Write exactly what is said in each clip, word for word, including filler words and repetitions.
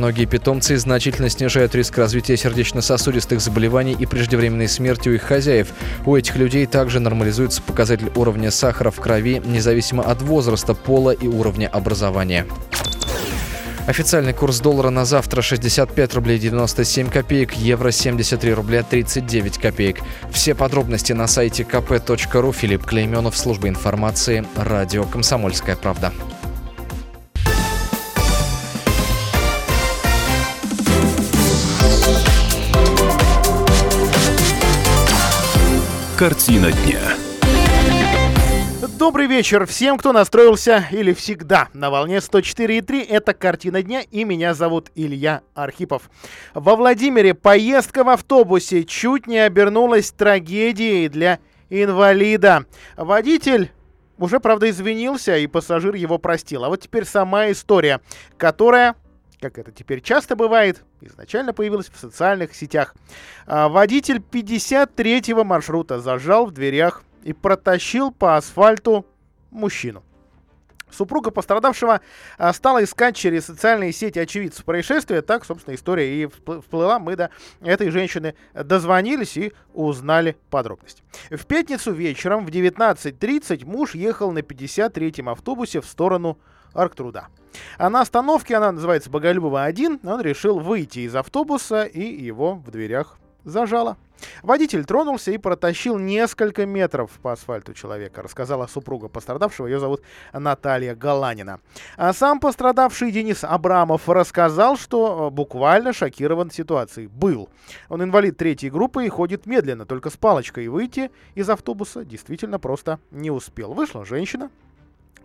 Многие питомцы значительно снижают риск развития сердечно-сосудистых заболеваний и преждевременной смерти у их хозяев. У этих людей также нормализуется показатель уровня сахара в крови, независимо от возраста, пола и уровня образования. Официальный курс доллара на завтра шестьдесят пять рублей девяносто семь копеек, евро семьдесят три рубля тридцать девять копеек. Все подробности на сайте ка пэ точка ру. Филипп Клеймёнов, служба информации, радио «Комсомольская правда». Картина дня. Добрый вечер всем, кто настроился или всегда на волне сто четыре и три. Это «Картина дня», и меня зовут Илья Архипов. Во Владимире поездка в автобусе чуть не обернулась трагедией для инвалида. Водитель уже, правда, извинился, и пассажир его простил. А вот теперь сама история, которая, как это теперь часто бывает, изначально появилась в социальных сетях. Водитель пятьдесят третьего маршрута зажал в дверях и протащил по асфальту мужчину. Супруга пострадавшего стала искать через социальные сети очевидцев происшествия. Так, собственно, история и всплыла. Мы до этой женщины дозвонились и узнали подробности. В пятницу вечером в девятнадцать тридцать муж ехал на пятьдесят третьем автобусе в сторону Арктруда. А на остановке, она называется Боголюбова один, он решил выйти из автобуса, и его в дверях зажало. Водитель тронулся и протащил несколько метров по асфальту человека, рассказала супруга пострадавшего, ее зовут Наталья Галанина. А сам пострадавший Денис Абрамов рассказал, что буквально шокирован ситуацией был. Он инвалид третьей группы и ходит медленно, только с палочкой, и выйти из автобуса действительно просто не успел. Вышла женщина.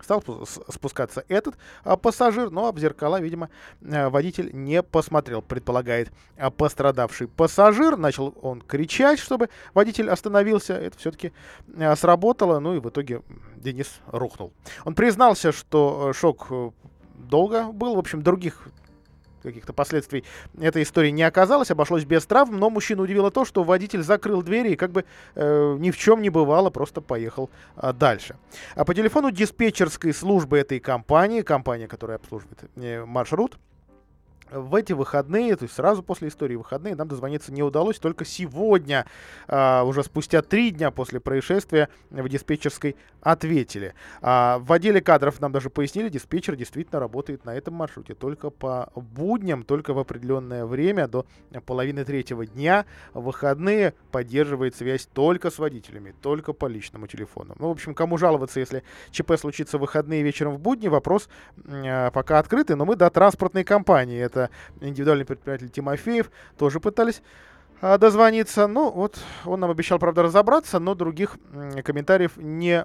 Стал спускаться этот пассажир, но об зеркала, видимо, водитель не посмотрел, предполагает пострадавший пассажир. Начал он кричать, чтобы водитель остановился. Это все-таки сработало, ну и в итоге Денис рухнул. Он признался, что шок долго был, в общем, других каких-то последствий этой истории не оказалось, обошлось без травм, но мужчину удивило то, что водитель закрыл двери и как бы э, ни в чем не бывало, просто поехал э, дальше. А по телефону диспетчерской службы этой компании, компания, которая обслуживает э, маршрут, в эти выходные, то есть сразу после истории выходные, нам дозвониться не удалось. Только сегодня, э, уже спустя три дня после происшествия, в диспетчерской ответили. А в отделе кадров нам даже пояснили, диспетчер действительно работает на этом маршруте только по будням, только в определенное время, до половины третьего дня. В выходные поддерживает связь только с водителями, только по личному телефону. Ну, в общем, кому жаловаться, если ЧП случится в выходные вечером в будни, вопрос э, пока открытый, но мы до транспортной компании. Это индивидуальный предприниматель Тимофеев, тоже пытались а, дозвониться. Ну, вот он нам обещал, правда, разобраться, но других м, комментариев не,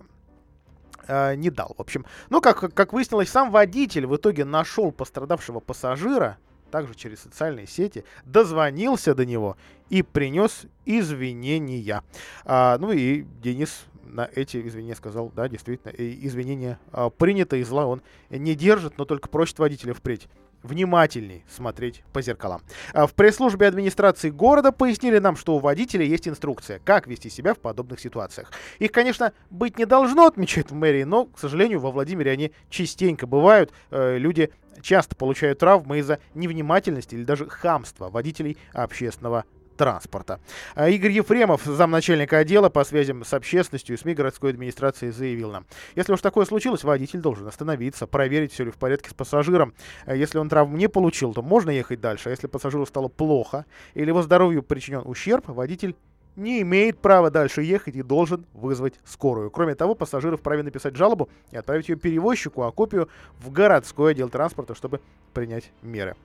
а, не дал. В общем, ну, как, как выяснилось, сам водитель в итоге нашел пострадавшего пассажира, также через социальные сети, дозвонился до него и принес извинения. А, ну и Денис на эти извинения сказал, да, действительно, извинения а, принято, и зла он не держит, но только просит водителя впредь внимательней смотреть по зеркалам. В пресс-службе администрации города пояснили нам, что у водителя есть инструкция, как вести себя в подобных ситуациях. Их, конечно, быть не должно, отмечает в мэрии, но, к сожалению, во Владимире они частенько бывают. Люди часто получают травмы из-за невнимательности или даже хамства водителей общественного транспорта. Игорь Ефремов, замначальника отдела по связям с общественностью и СМИ городской администрации, заявил нам: если уж такое случилось, водитель должен остановиться, проверить, все ли в порядке с пассажиром. Если он травм не получил, то можно ехать дальше. А если пассажиру стало плохо или его здоровью причинен ущерб, водитель не имеет права дальше ехать и должен вызвать скорую. Кроме того, пассажиры вправе написать жалобу и отправить ее перевозчику, а копию в городской отдел транспорта, чтобы принять меры.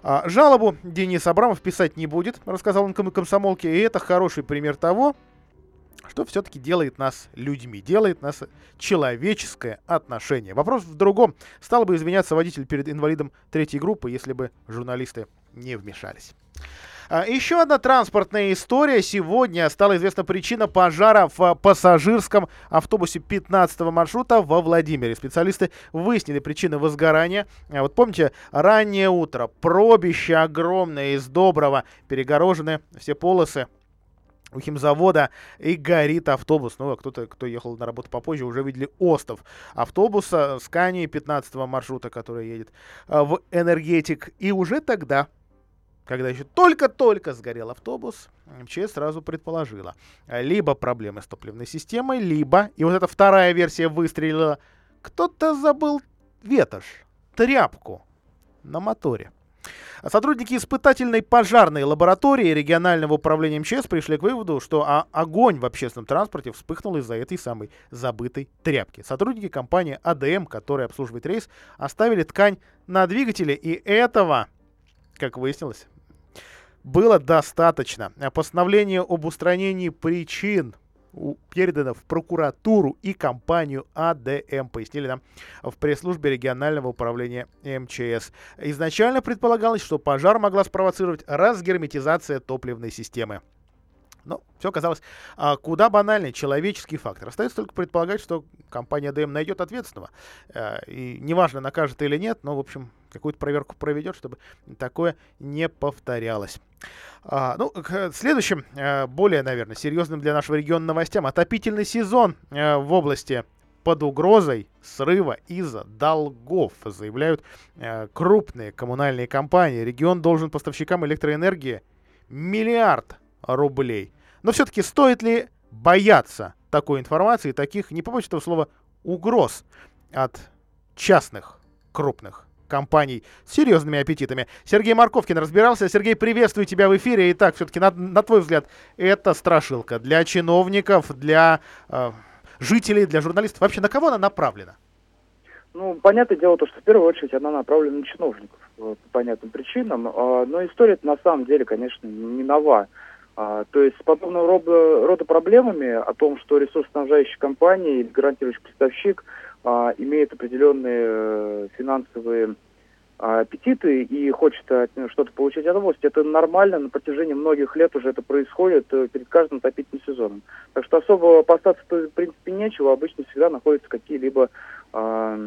А, жалобу Денис Абрамов писать не будет, рассказал он комсомолке, и это хороший пример того, что все-таки делает нас людьми, делает нас человеческое отношение. Вопрос в другом. Стал бы извиняться водитель перед инвалидом третьей группы, если бы журналисты не вмешались. Еще одна транспортная история. Сегодня стала известна причина пожара в пассажирском автобусе пятнадцатого маршрута во Владимире. Специалисты выяснили причины возгорания. Вот помните, раннее утро, пробище огромное из Доброго, перегорожены все полосы у химзавода и горит автобус. Ну, а кто-то, кто ехал на работу попозже, уже видели остов автобуса Scania пятнадцатого маршрута, который едет в энергетик. И уже тогда, когда еще только-только сгорел автобус, МЧС сразу предположила: либо проблемы с топливной системой, либо, и вот эта вторая версия выстрелила, кто-то забыл ветошь, тряпку на моторе. Сотрудники испытательной пожарной лаборатории регионального управления МЧС пришли к выводу, что огонь в общественном транспорте вспыхнул из-за этой самой забытой тряпки. Сотрудники компании А Д М, которая обслуживает рейс, оставили ткань на двигателе, и этого, как выяснилось, было достаточно. Постановление об устранении причин передано в прокуратуру и компанию А Д М, пояснили нам в пресс-службе регионального управления МЧС. Изначально предполагалось, что пожар могла спровоцировать разгерметизация топливной системы. Но все оказалось куда банальнее — человеческий фактор. Остается только предполагать, что компания А Д М найдет ответственного. И неважно, накажет или нет, но, в общем, какую-то проверку проведет, чтобы такое не повторялось. А, ну, к следующим, более, наверное, серьезным для нашего региона новостям. Отопительный сезон в области под угрозой срыва из-за долгов, заявляют крупные коммунальные компании. Регион должен поставщикам электроэнергии миллиард рублей. Но все-таки стоит ли бояться такой информации, таких, не побоюсь этого слова, угроз от частных крупных компаний с серьезными аппетитами? Сергей Марковкин разбирался. Сергей, приветствую тебя в эфире. Итак, все-таки, на, на твой взгляд, это страшилка для чиновников, для э, жителей, для журналистов. Вообще, на кого она направлена? Ну, понятное дело, то, что в первую очередь она направлена на чиновников по понятным причинам. Но история-то на самом деле, конечно, не нова. А, то есть с подобного рода, рода проблемами о том, что ресурсоснабжающая компания или гарантирующий поставщик а, имеет определенные финансовые а, аппетиты и хочет а, что-то получить от области, это нормально, на протяжении многих лет уже это происходит перед каждым отопительным сезоном. Так что особо опасаться, в принципе, нечего, обычно всегда находятся какие-либо а,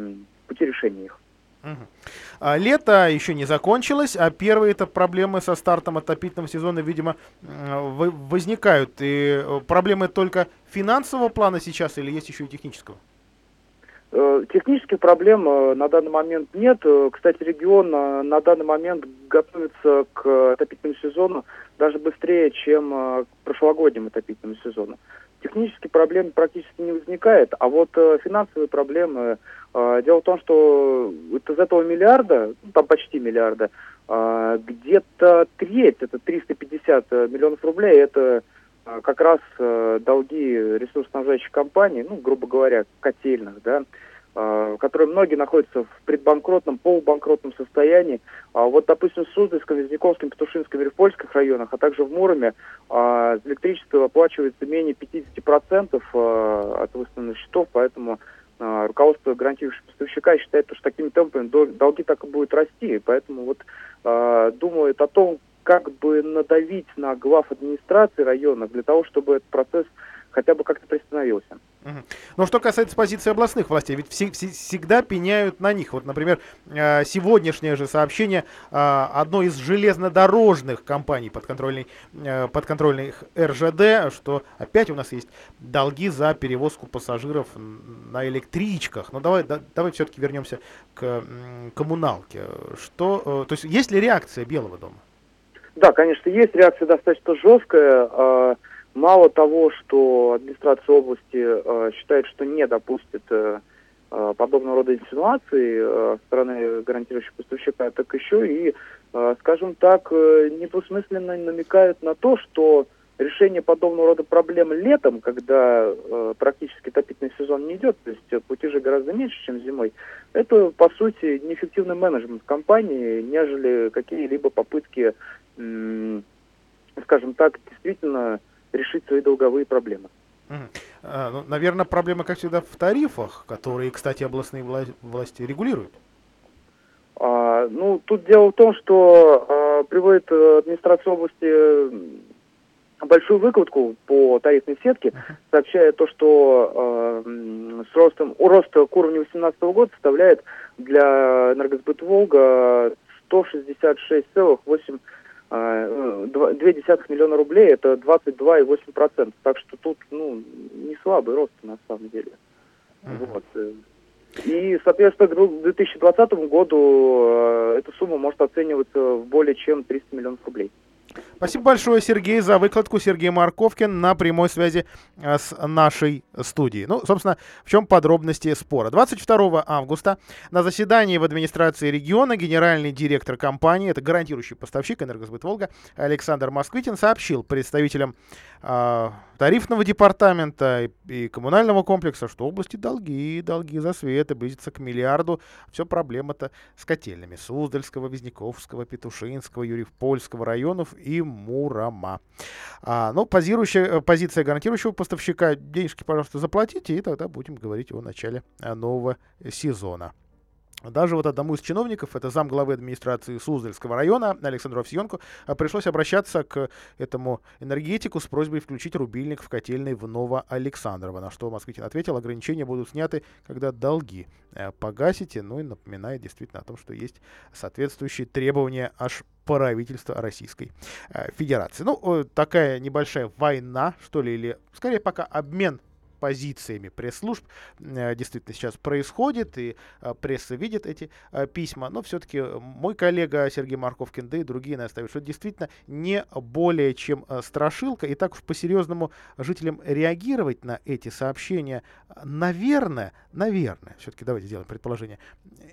пути решения их. Угу. Лето еще не закончилось, а первые-то проблемы со стартом отопительного сезона, видимо, возникают. И проблемы только финансового плана сейчас или есть еще и технического? Технических проблем на данный момент нет. Кстати, регион на данный момент готовится к отопительному сезону даже быстрее, чем к прошлогоднему отопительному сезону. Технические проблемы практически не возникает, а вот э, финансовые проблемы. Э, дело в том, что из этого миллиарда, ну, там почти миллиарда, э, где-то треть, это триста пятьдесят миллионов рублей, это э, как раз э, долги ресурсоснабжающих компаний, ну, грубо говоря, котельных, да, э, которые многие находятся в предбанкротном, полубанкротном состоянии. А вот, допустим, в Суздальском, Вязниковском, Петушинском, Верхпольском районах, а также в Муроме а, электричество оплачивается менее пятьдесят процентов а, от выставленных счетов, поэтому а, руководство гарантирующего поставщика считает, что такими темпами долги так и будут расти, поэтому вот а, думают о том, как бы надавить на глав администрации районов для того, чтобы этот процесс хотя бы как-то приостановился. Uh-huh. Но что касается позиции областных властей, ведь все, все, всегда пеняют на них. Вот, например, сегодняшнее же сообщение одной из железнодорожных компаний подконтрольной, подконтрольных РЖД, что опять у нас есть долги за перевозку пассажиров на электричках. Но давай, да, давай все-таки вернемся к коммуналке. Что, то есть, есть ли реакция Белого дома? Да, конечно, есть реакция достаточно жесткая. Мало того, что администрация области э, считает, что не допустит э, подобного рода инсинуаций э, со стороны гарантирующего поставщика, так еще и, э, скажем так, э, недвусмысленно намекают на то, что решение подобного рода проблем летом, когда э, практически отопительный сезон не идет, то есть платежи гораздо меньше, чем зимой, это, по сути, неэффективный менеджмент компании, нежели какие-либо попытки, э, скажем так, действительно решить свои долговые проблемы. Uh-huh. А, ну, наверное, проблема, как всегда, в тарифах, которые, кстати, областные вла- власти регулируют. А, ну, тут дело в том, что а, приводит администрация области большую выкладку по тарифной сетке, uh-huh. сообщая то, что а, с ростом, рост к уровню две тысячи восемнадцатого года составляет для Энергосбыт Волга сто шестьдесят шесть целых восемь две целых две десятых миллиона рублей, это двадцать два и восемь десятых процента. Так что тут, ну, не слабый рост на самом деле. Uh-huh. Вот. И, соответственно, к две тысячи двадцатому году эта сумма может оцениваться в более чем триста миллионов рублей. Спасибо большое, Сергей, за выкладку. Сергей Марковкин на прямой связи с нашей студией. Ну, собственно, в чем подробности спора. двадцать второго августа на заседании в администрации региона генеральный директор компании, это гарантирующий поставщик «Энергосбыт Волга», Александр Москвитин сообщил представителям э, тарифного департамента и, и коммунального комплекса, что в области долги, долги за свет и близятся к миллиарду. Все проблема-то с котельными Суздальского, Вязниковского, Петушинского, Юрьев-Польского районов и Мурама. А, ну, позирующая, позиция гарантирующего поставщика: денежки, пожалуйста, заплатите, и тогда будем говорить о начале нового сезона. Даже вот одному из чиновников, это замглавы администрации Суздальского района Александру Овсиенко, пришлось обращаться к этому энергетику с просьбой включить рубильник в котельной в Новоалександрово. На что Москвитин ответил: ограничения будут сняты, когда долги погасите. Ну и напоминает действительно о том, что есть соответствующие требования аж правительства Российской Федерации. Ну, такая небольшая война, что ли, или скорее пока обмен позициями пресс-служб действительно сейчас происходит, и пресса видит эти письма, но все-таки мой коллега Сергей Марковкин, да и другие наставят, что это действительно не более чем страшилка, и так уж по-серьезному жителям реагировать на эти сообщения, наверное, наверное, все-таки давайте сделаем предположение,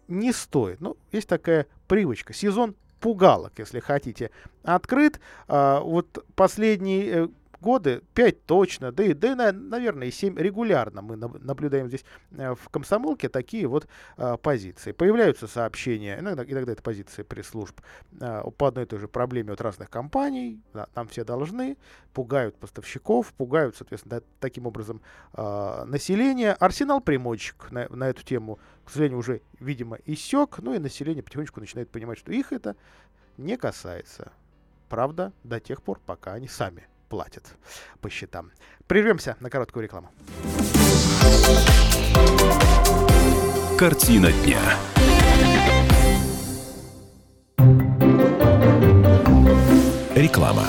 не стоит. Ну, есть такая привычка, сезон пугалок, если хотите, открыт. Вот последний годы, пять точно, да и, да и, наверное, и семь регулярно мы наблюдаем здесь в «Комсомолке» такие вот а, позиции. Появляются сообщения, иногда, иногда это позиции пресс-служб, а, по одной и той же проблеме от разных компаний, да, нам все должны, пугают поставщиков, пугают, соответственно, да, таким образом а, население. Арсенал примочек на, на эту тему, к сожалению, уже, видимо, иссек, ну и население потихонечку начинает понимать, что их это не касается. Правда, до тех пор, пока они сами платят по счетам. Прервемся на короткую рекламу. Картина дня. Реклама.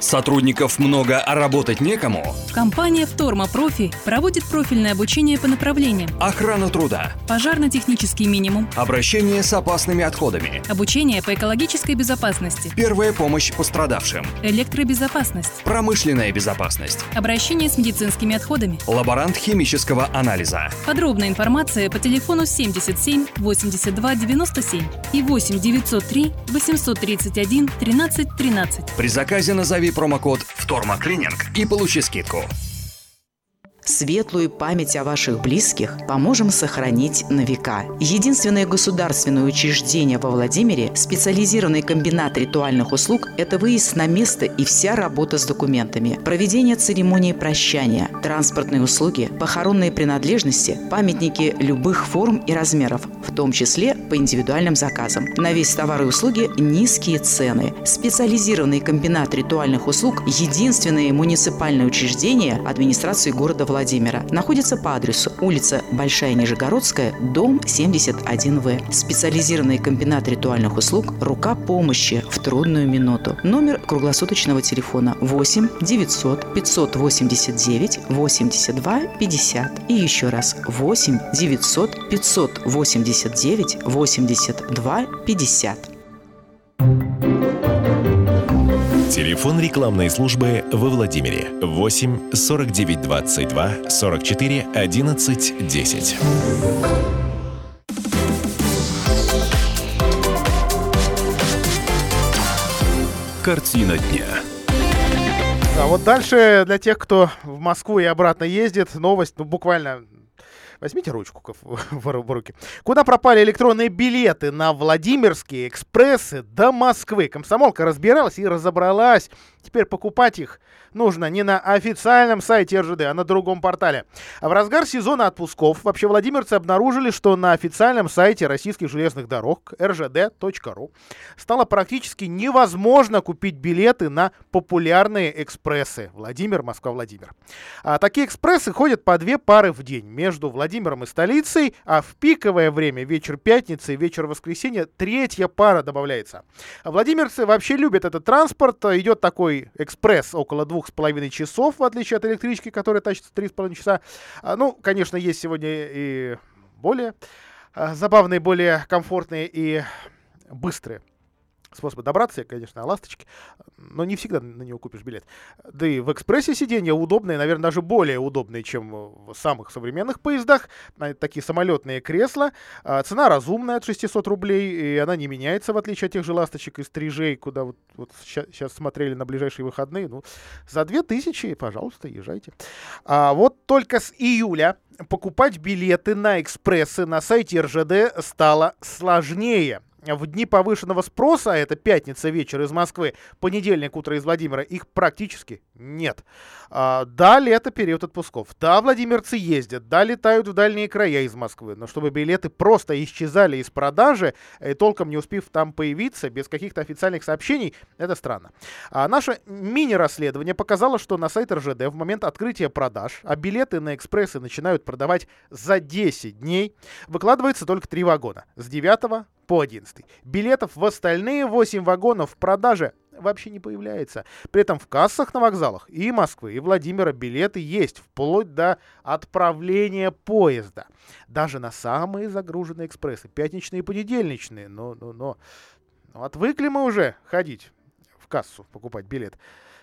Сотрудников много, а работать некому? Компания «Вторма-Профи» проводит профильное обучение по направлениям: охрана труда, пожарно-технический минимум, обращение с опасными отходами, обучение по экологической безопасности, первая помощь пострадавшим, электробезопасность, промышленная безопасность, обращение с медицинскими отходами, лаборант химического анализа. Подробная информация по телефону семьдесят семь восемьдесят два девяносто семь и восемь девятьсот три восемьсот тридцать один тринадцать тринадцать. При заказе назови промокод «Втормаклининг» и получи скидку. Светлую память о ваших близких поможем сохранить на века. Единственное государственное учреждение во Владимире, специализированный комбинат ритуальных услуг, это выезд на место и вся работа с документами, проведение церемонии прощания, транспортные услуги, похоронные принадлежности, памятники любых форм и размеров, в том числе по индивидуальным заказам. На весь товар и услуги низкие цены. Специализированный комбинат ритуальных услуг – единственное муниципальное учреждение администрации города Владимира. Владимира. Находится по адресу: улица Большая Нижегородская, дом семьдесят один В. Специализированный комбинат ритуальных услуг – рука помощи в трудную минуту. Номер круглосуточного телефона восемь девятьсот пятьсот восемьдесят девять восемьдесят два пятьдесят. И еще раз: восемь девятьсот пятьсот восемьдесят девять восемьдесят два пятьдесят. Телефон рекламной службы во Владимире восемь сорок девять двадцать два сорок четыре одиннадцать десять. Картина дня. А вот дальше для тех, кто в Москву и обратно ездит, новость, ну, буквально. Возьмите ручку в руки. Куда пропали электронные билеты на Владимирские экспрессы до Москвы? Комсомолка разбиралась и разобралась Теперь покупать их нужно не на официальном сайте эр жэ дэ, а на другом портале. А в разгар сезона отпусков вообще владимирцы обнаружили, что на официальном сайте российских железных дорог эр жэ дэ точка ру стало практически невозможно купить билеты на популярные экспрессы Владимир, Москва-Владимир. А такие экспрессы ходят по две пары в день между Владимиром и столицей, а в пиковое время, вечер пятницы и вечер воскресенья, третья пара добавляется. А владимирцы вообще любят этот транспорт. Идет такой экспресс около двух с половиной часов, в отличие от электрички, которая тащится три с половиной часа. А, ну, конечно, есть сегодня и более а, забавные, более комфортные и быстрые способы добраться, конечно, о ласточке, но не всегда на него купишь билет. Да и в экспрессе сиденья удобные, наверное, даже более удобные, чем в самых современных поездах. Такие самолетные кресла. Цена разумная, от шестьсот рублей, и она не меняется, в отличие от тех же ласточек и стрижей, куда вот, вот сейчас смотрели на ближайшие выходные. Ну, за две тысячи, пожалуйста, езжайте. А вот только с июля покупать билеты на экспрессы на сайте эр жэ дэ стало сложнее. В дни повышенного спроса, а это пятница вечер из Москвы, понедельник утро из Владимира, их практически нет. А, да, лето, период отпусков. Да, владимирцы ездят, да, летают в дальние края из Москвы. Но чтобы билеты просто исчезали из продажи, и толком не успев там появиться, без каких-то официальных сообщений, это странно. А наше мини-расследование показало, что на сайт эр жэ дэ в момент открытия продаж, а билеты на экспрессы начинают продавать за десять дней, выкладывается только три вагона. С девятого по одиннадцатый. Билетов в остальные восемь вагонов в продаже вообще не появляется. При этом в кассах на вокзалах и Москвы, и Владимира билеты есть, вплоть до отправления поезда. Даже на самые загруженные экспрессы, пятничные и понедельничные. Но, но, но. Отвыкли мы уже ходить в кассу, покупать билет.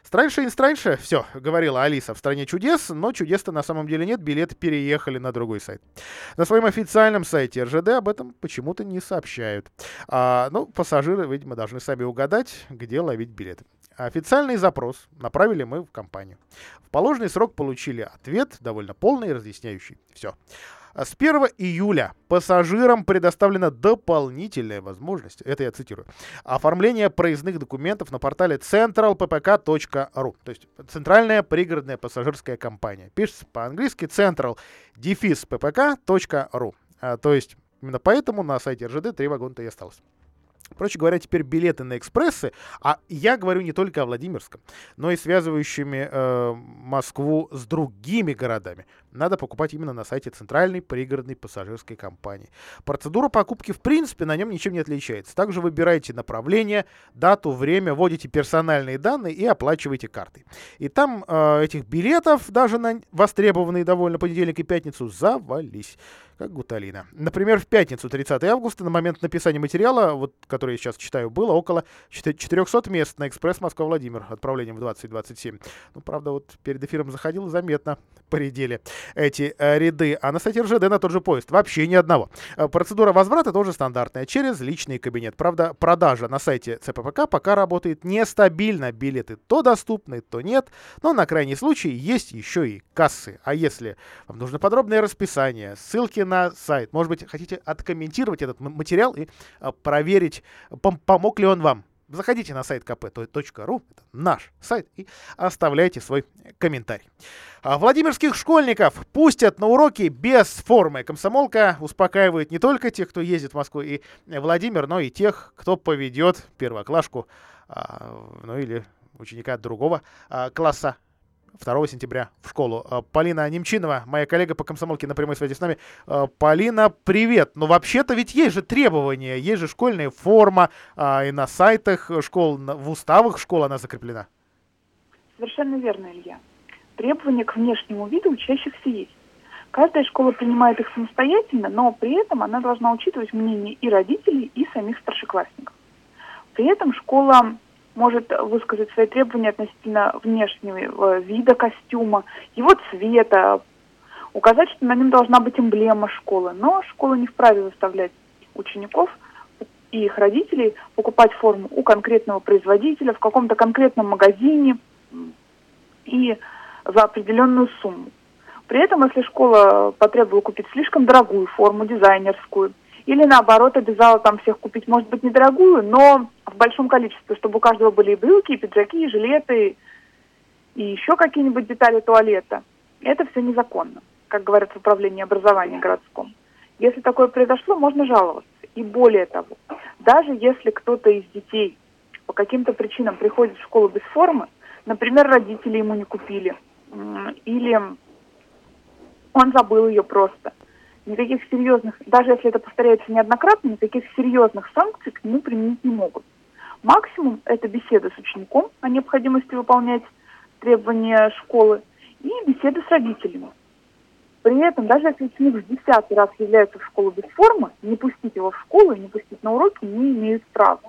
Страньше и страньше, все, говорила Алиса в «Стране чудес», но чудес-то на самом деле нет, билеты переехали на другой сайт. На своем официальном сайте эр жэ дэ об этом почему-то не сообщают. А, ну, пассажиры, видимо, должны сами угадать, где ловить билеты. Официальный запрос направили мы в компанию. В положенный срок получили ответ, довольно полный и разъясняющий. Все. С первого июля пассажирам предоставлена дополнительная возможность, это я цитирую, оформление проездных документов на портале централ пэ пэ ка точка ру, то есть Центральная пригородная пассажирская компания. Пишется по-английски централ пэ пэ ка точка ру, а, то есть именно поэтому на сайте эр жэ дэ три вагона-то и осталось. Проще говоря, теперь билеты на экспрессы, а я говорю не только о Владимирском, но и связывающими э, Москву с другими городами, надо покупать именно на сайте Центральной пригородной пассажирской компании. Процедура покупки, в принципе, на нем ничем не отличается. Также выбираете направление, дату, время, вводите персональные данные и оплачиваете картой. И там э, этих билетов, даже на востребованные довольно понедельник и пятницу, завались. Как гуталина. Например, в пятницу, тридцатого августа, на момент написания материала, вот, который я сейчас читаю, было около четырёхсот мест на экспресс Москва-Владимир, отправлением в двадцать двадцать семь. Ну, правда, вот перед эфиром заходил, заметно поредели эти ряды. А на сайте эр жэ дэ на тот же поезд вообще ни одного. Процедура возврата тоже стандартная, через личный кабинет. Правда, продажа на сайте цэ пэ пэ ка пока работает нестабильно. Билеты то доступны, то нет. Но на крайний случай есть еще и кассы. А если вам нужно подробное расписание, ссылки на на сайт. Может быть, хотите откомментировать этот материал и а, проверить, пом- помог ли он вам. Заходите на сайт ка пэ точка ру, это наш сайт, и оставляйте свой комментарий. А владимирских школьников пустят на уроки без формы. Комсомолка успокаивает не только тех, кто ездит в Москву и Владимир, но и тех, кто поведет первоклашку, а, ну или ученика другого а, класса второго сентября в школу. Полина Немчинова, моя коллега по комсомолке, на прямой связи с нами. Полина, привет. Ну, вообще-то ведь есть же требования, есть же школьная форма, и на сайтах школ, в уставах школ она закреплена. Совершенно верно, Илья. Требования к внешнему виду учащихся есть. Каждая школа принимает их самостоятельно, но при этом она должна учитывать мнение и родителей, и самих старшеклассников. При этом школа может высказать свои требования относительно внешнего вида костюма, его цвета, указать, что на нем должна быть эмблема школы. Но школа не вправе заставлять учеников и их родителей покупать форму у конкретного производителя в каком-то конкретном магазине и за определенную сумму. При этом, если школа потребовала купить слишком дорогую форму, дизайнерскую, или наоборот обязала там всех купить, может быть, недорогую, но в большом количестве, чтобы у каждого были и брюки, и пиджаки, и жилеты, и еще какие-нибудь детали туалета. Это все незаконно, как говорят в управлении образования городском. Если такое произошло, можно жаловаться. И более того, даже если кто-то из детей по каким-то причинам приходит в школу без формы, например, родители ему не купили, или он забыл ее просто. Никаких серьезных, даже если это повторяется неоднократно, никаких серьезных санкций к нему применить не могут. Максимум – это беседа с учеником о необходимости выполнять требования школы и беседы с родителями. При этом, даже если ученик в десятый раз является в школу без формы, не пустить его в школу и не пустить на уроки не имеют права.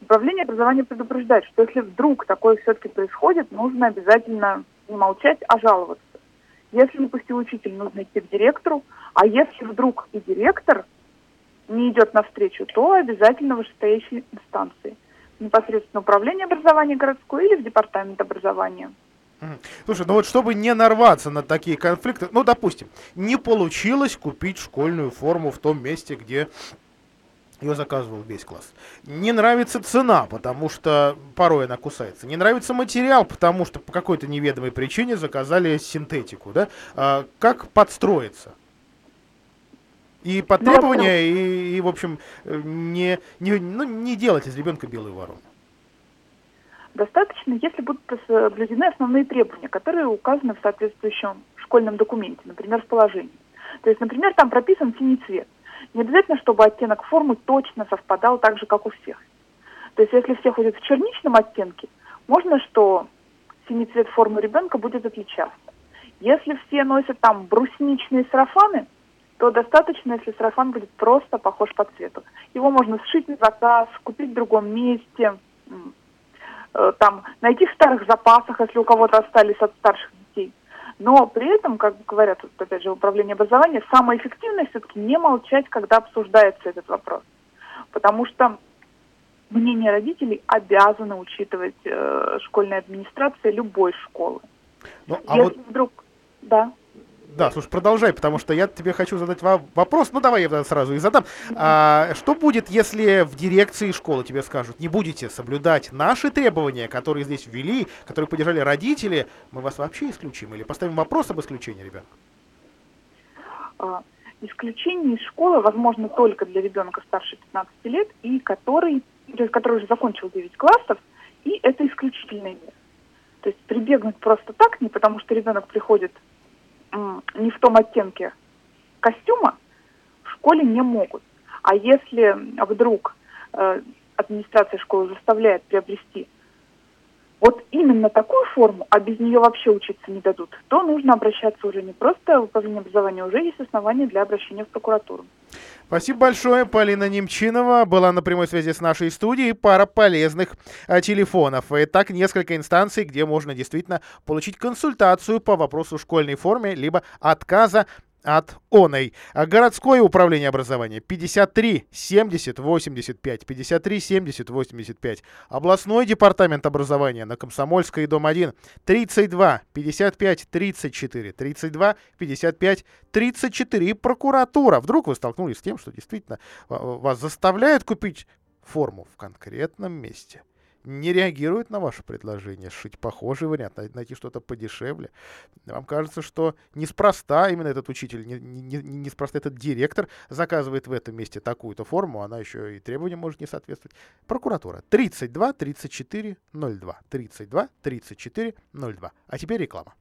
Управление образования предупреждает, что если вдруг такое все-таки происходит, нужно обязательно не молчать, а жаловаться. Если не пустил учитель, нужно идти к директору. А если вдруг и директор не идет навстречу, то обязательно в вышестоящей инстанции. Непосредственно управление образования городское или в департамент образования. Слушай, ну вот чтобы не нарваться на такие конфликты, ну, допустим, не получилось купить школьную форму в том месте, где ее заказывал весь класс. Не нравится цена, потому что порой она кусается. Не нравится материал, потому что по какой-то неведомой причине заказали синтетику. Да? А как подстроиться? И под требования, и, и, в общем, не, не, ну, не делать из ребенка белую ворону. Достаточно, если будут соблюдены основные требования, которые указаны в соответствующем школьном документе, например, в положении. То есть, например, там прописан синий цвет. Не обязательно, чтобы оттенок формы точно совпадал так же, как у всех. То есть, если все ходят в черничном оттенке, можно, что синий цвет формы ребенка будет отличаться. Если все носят там брусничные сарафаны, то достаточно, если сарафан будет просто похож по цвету. Его можно сшить на заказ, купить в другом месте, там, найти в старых запасах, если у кого-то остались от старших детей. Но при этом, как говорят, вот, опять же, в управлении образования, самое эффективное все-таки не молчать, когда обсуждается этот вопрос. Потому что мнение родителей обязано учитывать э, школьная администрация любой школы. Ну, а если вот... вдруг... Да. Да, слушай, продолжай, потому что я тебе хочу задать вопрос. Ну, давай я сразу и задам. А, что будет, если в дирекции школы тебе скажут, не будете соблюдать наши требования, которые здесь ввели, которые поддержали родители, мы вас вообще исключим? Или поставим вопрос об исключении ребенка? Исключение из школы возможно только для ребенка старше пятнадцати лет, и который, который уже закончил девять классов, и это исключительное место. То есть прибегнуть просто так, не потому что ребенок приходит не в том оттенке костюма, в школе не могут. А если вдруг э, администрация школы заставляет приобрести вот именно такую форму, а без нее вообще учиться не дадут, то нужно обращаться уже не просто в управление образования, уже есть основания для обращения в прокуратуру. Спасибо большое. Полина Немчинова была на прямой связи с нашей студией. Пара полезных а, телефонов. Итак, несколько инстанций, где можно действительно получить консультацию по вопросу школьной формы, либо отказа от оной. Городское управление образования пятьдесят три семьдесят восемьдесят пять, пятьдесят три семьдесят восемьдесят пять. Областной департамент образования на Комсомольской, дом один, тридцать два пятьдесят пять тридцать четыре, тридцать два пятьдесят пять тридцать четыре. И прокуратура. Вдруг вы столкнулись с тем, что действительно вас заставляют купить форму в конкретном месте. Не реагирует на ваше предложение сшить похожий вариант, найти что-то подешевле. Вам кажется, что неспроста именно этот учитель, не, не, неспроста этот директор заказывает в этом месте такую-то форму, она еще и требованиям может не соответствовать. Прокуратура. тридцать два тридцать четыре ноль два. тридцать два тридцать четыре ноль два. А теперь реклама.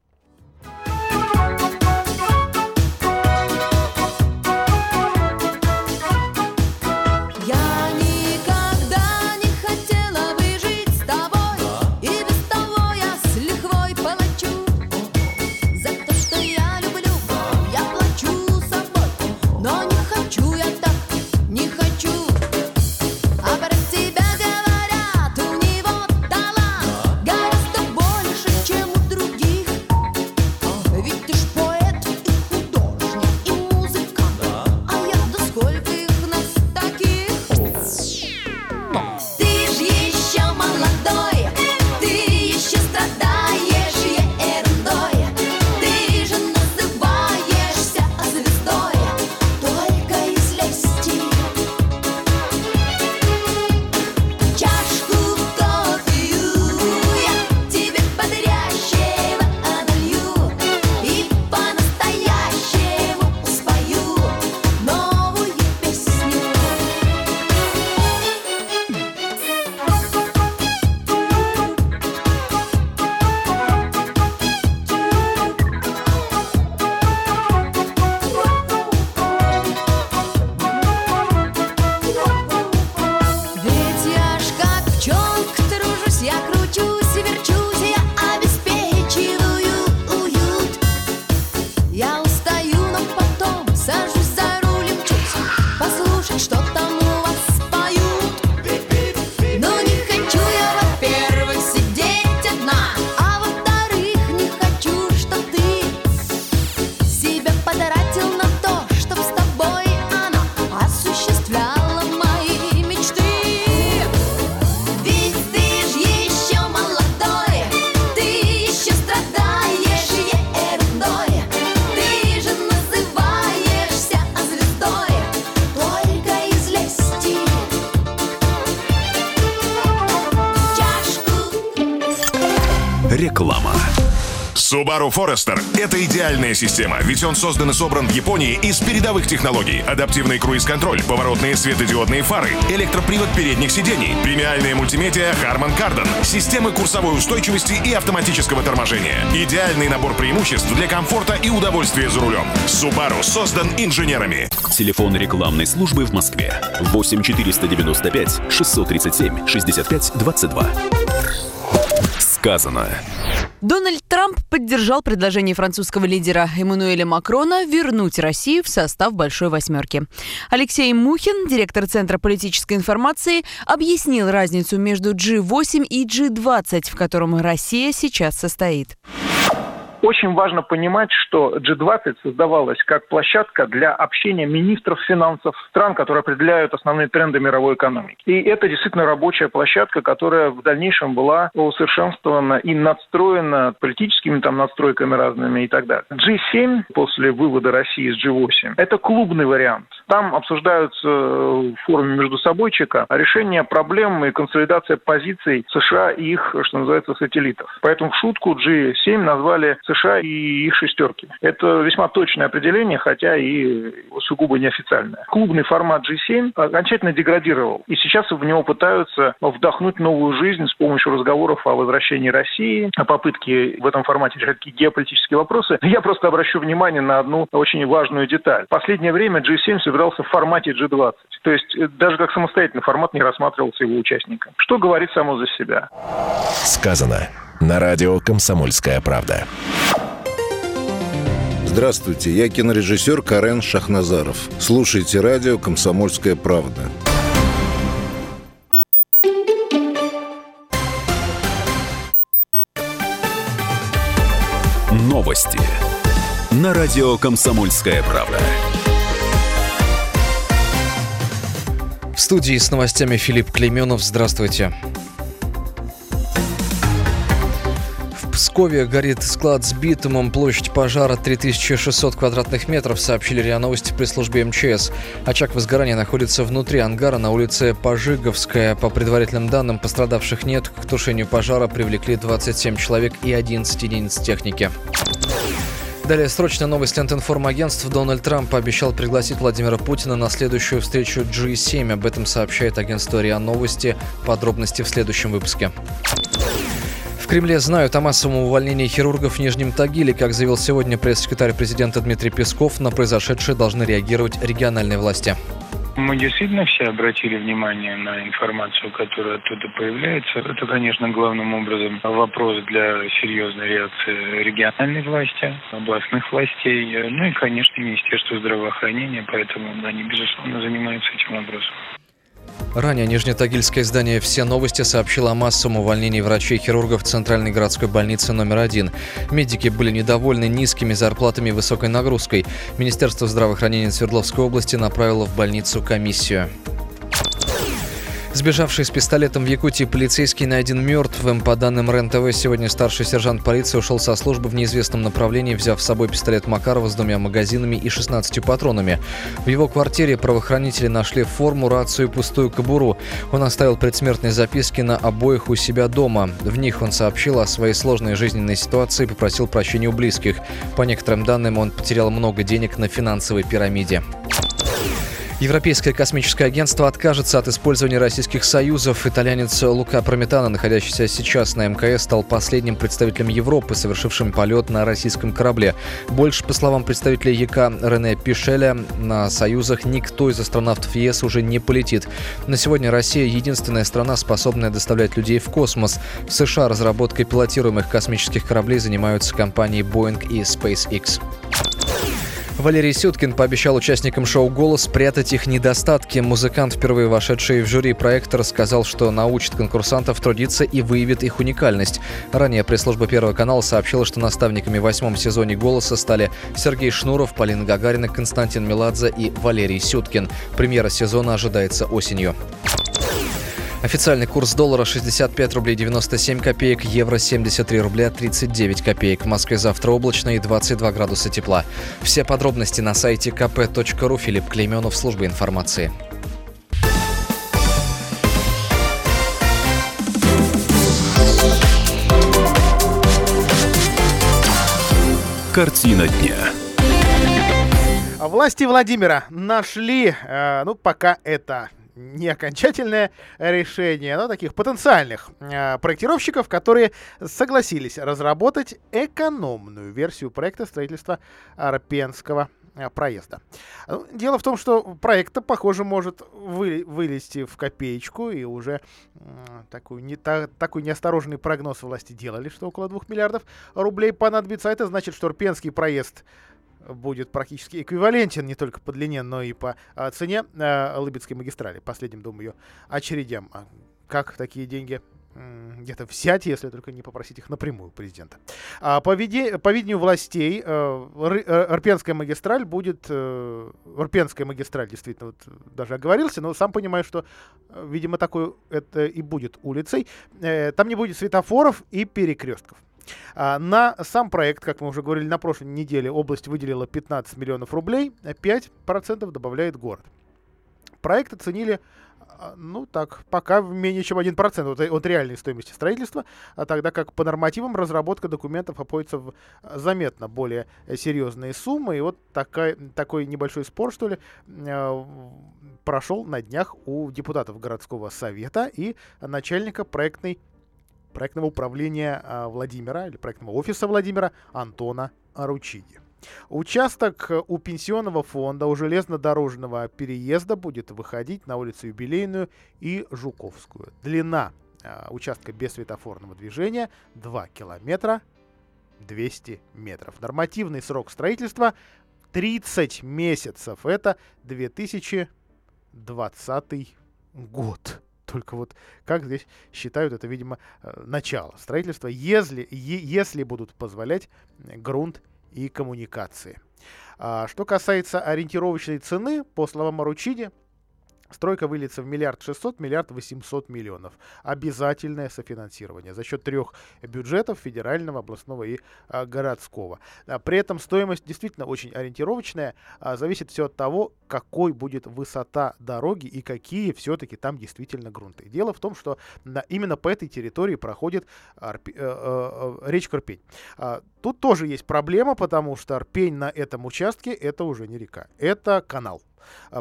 Реклама. Subaru Forester – это идеальная система, ведь он создан и собран в Японии из передовых технологий. Адаптивный круиз-контроль, поворотные светодиодные фары, электропривод передних сидений, премиальная мультимедиа Harman Kardon, системы курсовой устойчивости и автоматического торможения. Идеальный набор преимуществ для комфорта и удовольствия за рулем. Subaru создан инженерами. Телефон рекламной службы в Москве. восемь четыреста девяносто пять шестьсот тридцать семь шестьдесят пять двадцать два. Сказано. Дональд Трамп поддержал предложение французского лидера Эммануэля Макрона вернуть Россию в состав «Большой восьмерки». Алексей Мухин, директор Центра политической информации, объяснил разницу между джи восемь и джи двадцать, в котором Россия сейчас состоит. Очень важно понимать, что джи двадцать создавалась как площадка для общения министров финансов стран, которые определяют основные тренды мировой экономики. И это действительно рабочая площадка, которая в дальнейшем была усовершенствована и надстроена политическими там надстройками разными и так далее. джи семь после вывода России из джи восемь – это клубный вариант. Там обсуждаются в форуме между собойчика решение проблем и консолидация позиций США и их, что называется, сателлитов. Поэтому в шутку джи семь назвали США и их шестерки. Это весьма точное определение, хотя и сугубо неофициальное. Клубный формат джи семь окончательно деградировал, и сейчас в него пытаются вдохнуть новую жизнь с помощью разговоров о возвращении России, о попытке в этом формате решать геополитические вопросы. Я просто обращу внимание на одну очень важную деталь. В последнее время джи семь собирался в формате джи двадцать, то есть даже как самостоятельный формат не рассматривался его участником. Что говорит само за себя? Сказано. На радио «Комсомольская правда». Здравствуйте, я кинорежиссер Карен Шахназаров. Слушайте радио «Комсомольская правда». Новости на радио «Комсомольская правда». В студии с новостями Филипп Клеймёнов. Здравствуйте. В Пскове горит склад с битумом. Площадь пожара три тысячи шестьсот квадратных метров, сообщили РИА Новости при службе МЧС. Очаг возгорания находится внутри ангара на улице Пожиговская. По предварительным данным, пострадавших нет. К тушению пожара привлекли двадцать семь человек и одиннадцать единиц техники. Далее срочная новость от информагентств. Дональд Трамп пообещал пригласить Владимира Путина на следующую встречу джи семь. Об этом сообщает агентство РИА Новости. Подробности в следующем выпуске. В Кремле знают о массовом увольнении хирургов в Нижнем Тагиле. Как заявил сегодня пресс-секретарь президента Дмитрий Песков, на произошедшее должны реагировать региональные власти. Мы действительно все обратили внимание на информацию, которая оттуда появляется. Это, конечно, главным образом вопрос для серьезной реакции региональной власти, областных властей, ну и, конечно, Министерства здравоохранения, поэтому они, безусловно, занимаются этим вопросом. Ранее нижнетагильское издание «Все новости» сообщило о массовом увольнении врачей-хирургов Центральной городской больницы номер один. Медики были недовольны низкими зарплатами и высокой нагрузкой. Министерство здравоохранения Свердловской области направило в больницу комиссию. Сбежавший с пистолетом в Якутии полицейский найден мертвым. По данным РЕН-ТВ, сегодня старший сержант полиции ушел со службы в неизвестном направлении, взяв с собой пистолет Макарова с двумя магазинами и шестнадцатью патронами. В его квартире правоохранители нашли форму, рацию и пустую кобуру. Он оставил предсмертные записки на обоих у себя дома. В них он сообщил о своей сложной жизненной ситуации и попросил прощения у близких. По некоторым данным, он потерял много денег на финансовой пирамиде. Европейское космическое агентство откажется от использования российских союзов. Итальянец Лука Прометана, находящийся сейчас на МКС, стал последним представителем Европы, совершившим полет на российском корабле. Больше, по словам представителя ЕК Рене Пишеля, на союзах никто из астронавтов ЕС уже не полетит. На сегодня Россия – единственная страна, способная доставлять людей в космос. В США разработкой пилотируемых космических кораблей занимаются компании Boeing и SpaceX. Валерий Сюткин пообещал участникам шоу «Голос» прятать их недостатки. Музыкант, впервые вошедший в жюри проекта, рассказал, что научит конкурсантов трудиться и выявит их уникальность. Ранее пресс-служба Первого канала сообщила, что наставниками в восьмом сезоне «Голоса» стали Сергей Шнуров, Полина Гагарина, Константин Меладзе и Валерий Сюткин. Премьера сезона ожидается осенью. Официальный курс доллара шестьдесят пять рублей девяносто семь копеек, евро семьдесят три рубля тридцать девять копеек. В Москве завтра облачно и двадцать два градуса тепла. Все подробности на сайте ка пэ точка ру. Филипп Клеймёнов, служба информации. Картина дня. Власти Владимира нашли, э, ну, пока это не окончательное решение, но таких потенциальных э, проектировщиков, которые согласились разработать экономную версию проекта строительства Арпенского проезда. Дело в том, что проект, похоже, может вы, вылезти в копеечку, и уже э, такой, не, та, такой неосторожный прогноз власти делали, что около двух миллиардов рублей понадобится. Это значит, что Арпенский проезд будет практически эквивалентен не только по длине, но и по а, цене а, Лыбецкой магистрали, последним, думаю, ее очередям. А как такие деньги м- где-то взять, если только не попросить их напрямую президента? А, по, виде, по видению властей, а, Арпенская магистраль будет... А, Арпенская магистраль, действительно, вот даже оговорился, но сам понимаю, что, видимо, такой это и будет улицей. А, там не будет светофоров и перекрестков. На сам проект, как мы уже говорили на прошлой неделе, область выделила пятнадцать миллионов рублей, пять процентов добавляет город. Проект оценили, ну так, пока менее чем один процент от, от реальной стоимости строительства, а тогда как по нормативам разработка документов обходится в заметно более серьезные суммы. И вот такой, такой небольшой спор, что ли, прошел на днях у депутатов городского совета и начальника проектной проектного управления а, Владимира, или проектного офиса Владимира, Антона Ручиги. Участок у пенсионного фонда, у железнодорожного переезда будет выходить на улицу Юбилейную и Жуковскую. Длина а, участка без светофорного движения два километра двести метров. Нормативный срок строительства тридцать месяцев. Это две тысячи двадцатый год. Только вот как здесь считают, это, видимо, начало строительства, если, е, если будут позволять грунт и коммуникации. А, что касается ориентировочной цены, по словам Ручиги, стройка выльется в миллиард шестьсот, миллиард восемьсот миллионов. Обязательное софинансирование за счет трех бюджетов: федерального, областного и а, городского. А, при этом стоимость действительно очень ориентировочная. А, зависит все от того, какой будет высота дороги и какие все-таки там действительно грунты. Дело в том, что на, именно по этой территории проходит Арпи, э, э, речка Арпень. А, тут тоже есть проблема, потому что Арпень на этом участке — это уже не река, это канал.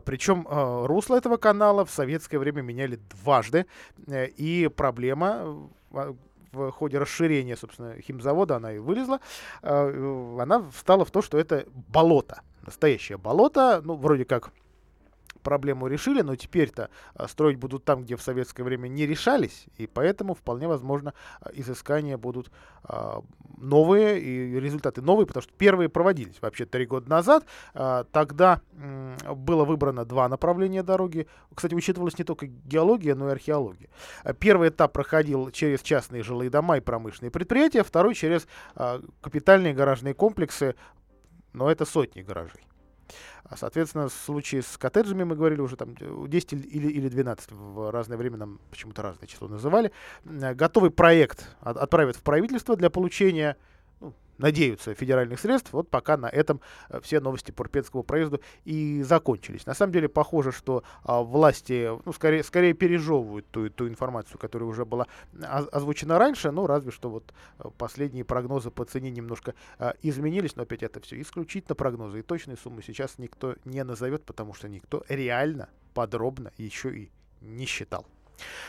Причем русло этого канала в советское время меняли дважды, и проблема в ходе расширения, собственно, химзавода, она и вылезла, она встала в то, что это болото, настоящее болото, ну, вроде как проблему решили, но теперь-то строить будут там, где в советское время не решались, и поэтому вполне возможно изыскания будут новые, и результаты новые, потому что первые проводились вообще три года назад. Тогда было выбрано два направления дороги. Кстати, учитывалась не только геология, но и археология. Первый этап проходил через частные жилые дома и промышленные предприятия, второй через капитальные гаражные комплексы, но это сотни гаражей. Соответственно, в случае с коттеджами мы говорили уже там десять или двенадцать, в разное время нам почему-то разное число называли. Готовый проект отправят в правительство для получения, ну, надеются, федеральных средств. Вот пока на этом все новости по Арпенскому проезду и закончились. На самом деле, похоже, что власти, ну, скорее, скорее пережевывают ту, ту информацию, которая уже была озвучена раньше. Ну, разве что вот последние прогнозы по цене немножко а, изменились. Но опять это все исключительно прогнозы. И точные суммы сейчас никто не назовет, потому что никто реально подробно еще и не считал.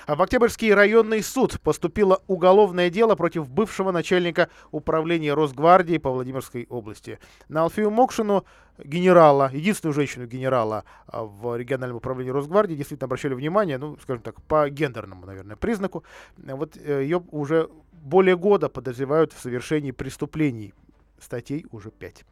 В Октябрьский районный суд поступило уголовное дело против бывшего начальника управления Росгвардии по Владимирской области. На Алфию Мокшину, генерала, единственную женщину-генерала в региональном управлении Росгвардии, действительно обращали внимание, ну, скажем так, по гендерному, наверное, признаку. Вот ее уже более года подозревают в совершении преступлений. Статей уже пять.